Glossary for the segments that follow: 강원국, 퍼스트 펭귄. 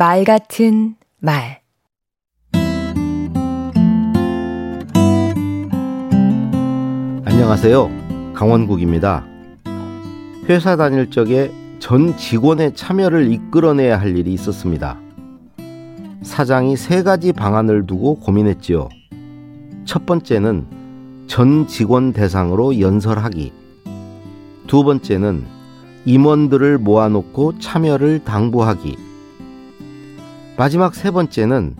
말 같은 말. 안녕하세요. 강원국입니다. 회사 다닐 적에 전 직원의 참여를 이끌어내야 할 일이 있었습니다. 사장이 세 가지 방안을 두고 고민했지요. 첫 번째는 전 직원 대상으로 연설하기. 두 번째는 임원들을 모아놓고 참여를 당부하기. 마지막 세 번째는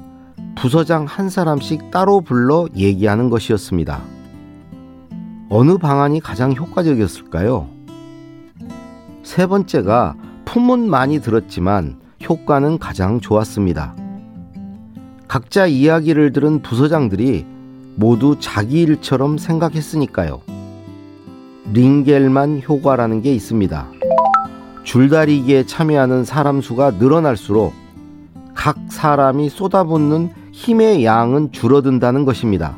부서장 한 사람씩 따로 불러 얘기하는 것이었습니다. 어느 방안이 가장 효과적이었을까요? 세 번째가 품은 많이 들었지만 효과는 가장 좋았습니다. 각자 이야기를 들은 부서장들이 모두 자기 일처럼 생각했으니까요. 링겔만 효과라는 게 있습니다. 줄다리기에 참여하는 사람 수가 늘어날수록 각 사람이 쏟아붓는 힘의 양은 줄어든다는 것입니다.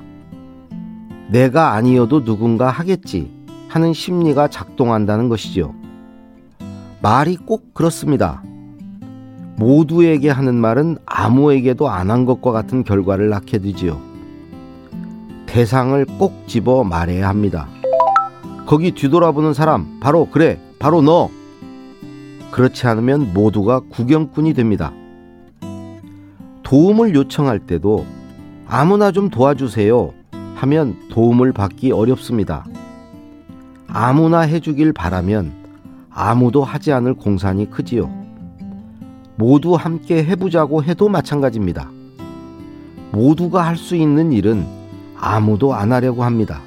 내가 아니어도 누군가 하겠지 하는 심리가 작동한다는 것이죠. 말이 꼭 그렇습니다. 모두에게 하는 말은 아무에게도 안 한 것과 같은 결과를 낳게 되지요. 대상을 꼭 집어 말해야 합니다. 거기 뒤돌아보는 사람, 바로 그래, 바로 너. 그렇지 않으면 모두가 구경꾼이 됩니다. 도움을 요청할 때도 아무나 좀 도와주세요 하면 도움을 받기 어렵습니다. 아무나 해주길 바라면 아무도 하지 않을 공산이 크지요. 모두 함께 해보자고 해도 마찬가지입니다. 모두가 할 수 있는 일은 아무도 안 하려고 합니다.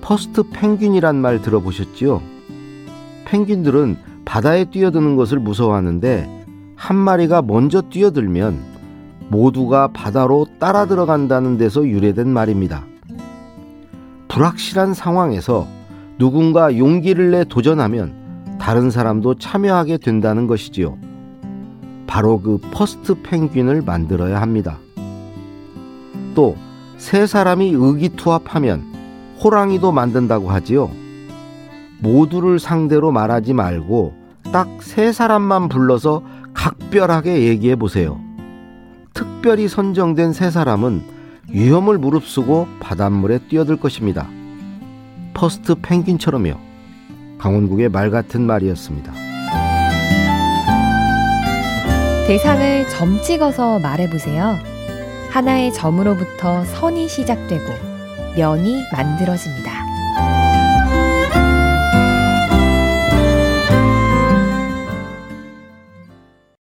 퍼스트 펭귄이란 말 들어보셨지요? 펭귄들은 바다에 뛰어드는 것을 무서워하는데 한 마리가 먼저 뛰어들면 모두가 바다로 따라 들어간다는 데서 유래된 말입니다. 불확실한 상황에서 누군가 용기를 내 도전하면 다른 사람도 참여하게 된다는 것이지요. 바로 그 퍼스트 펭귄을 만들어야 합니다. 또 세 사람이 의기투합하면 호랑이도 만든다고 하지요. 모두를 상대로 말하지 말고 딱 세 사람만 불러서 각별하게 얘기해 보세요. 특별히 선정된 세 사람은 위험을 무릅쓰고 바닷물에 뛰어들 것입니다. 퍼스트 펭귄처럼요. 강원국의 말 같은 말이었습니다. 대상을 점 찍어서 말해보세요. 하나의 점으로부터 선이 시작되고 면이 만들어집니다.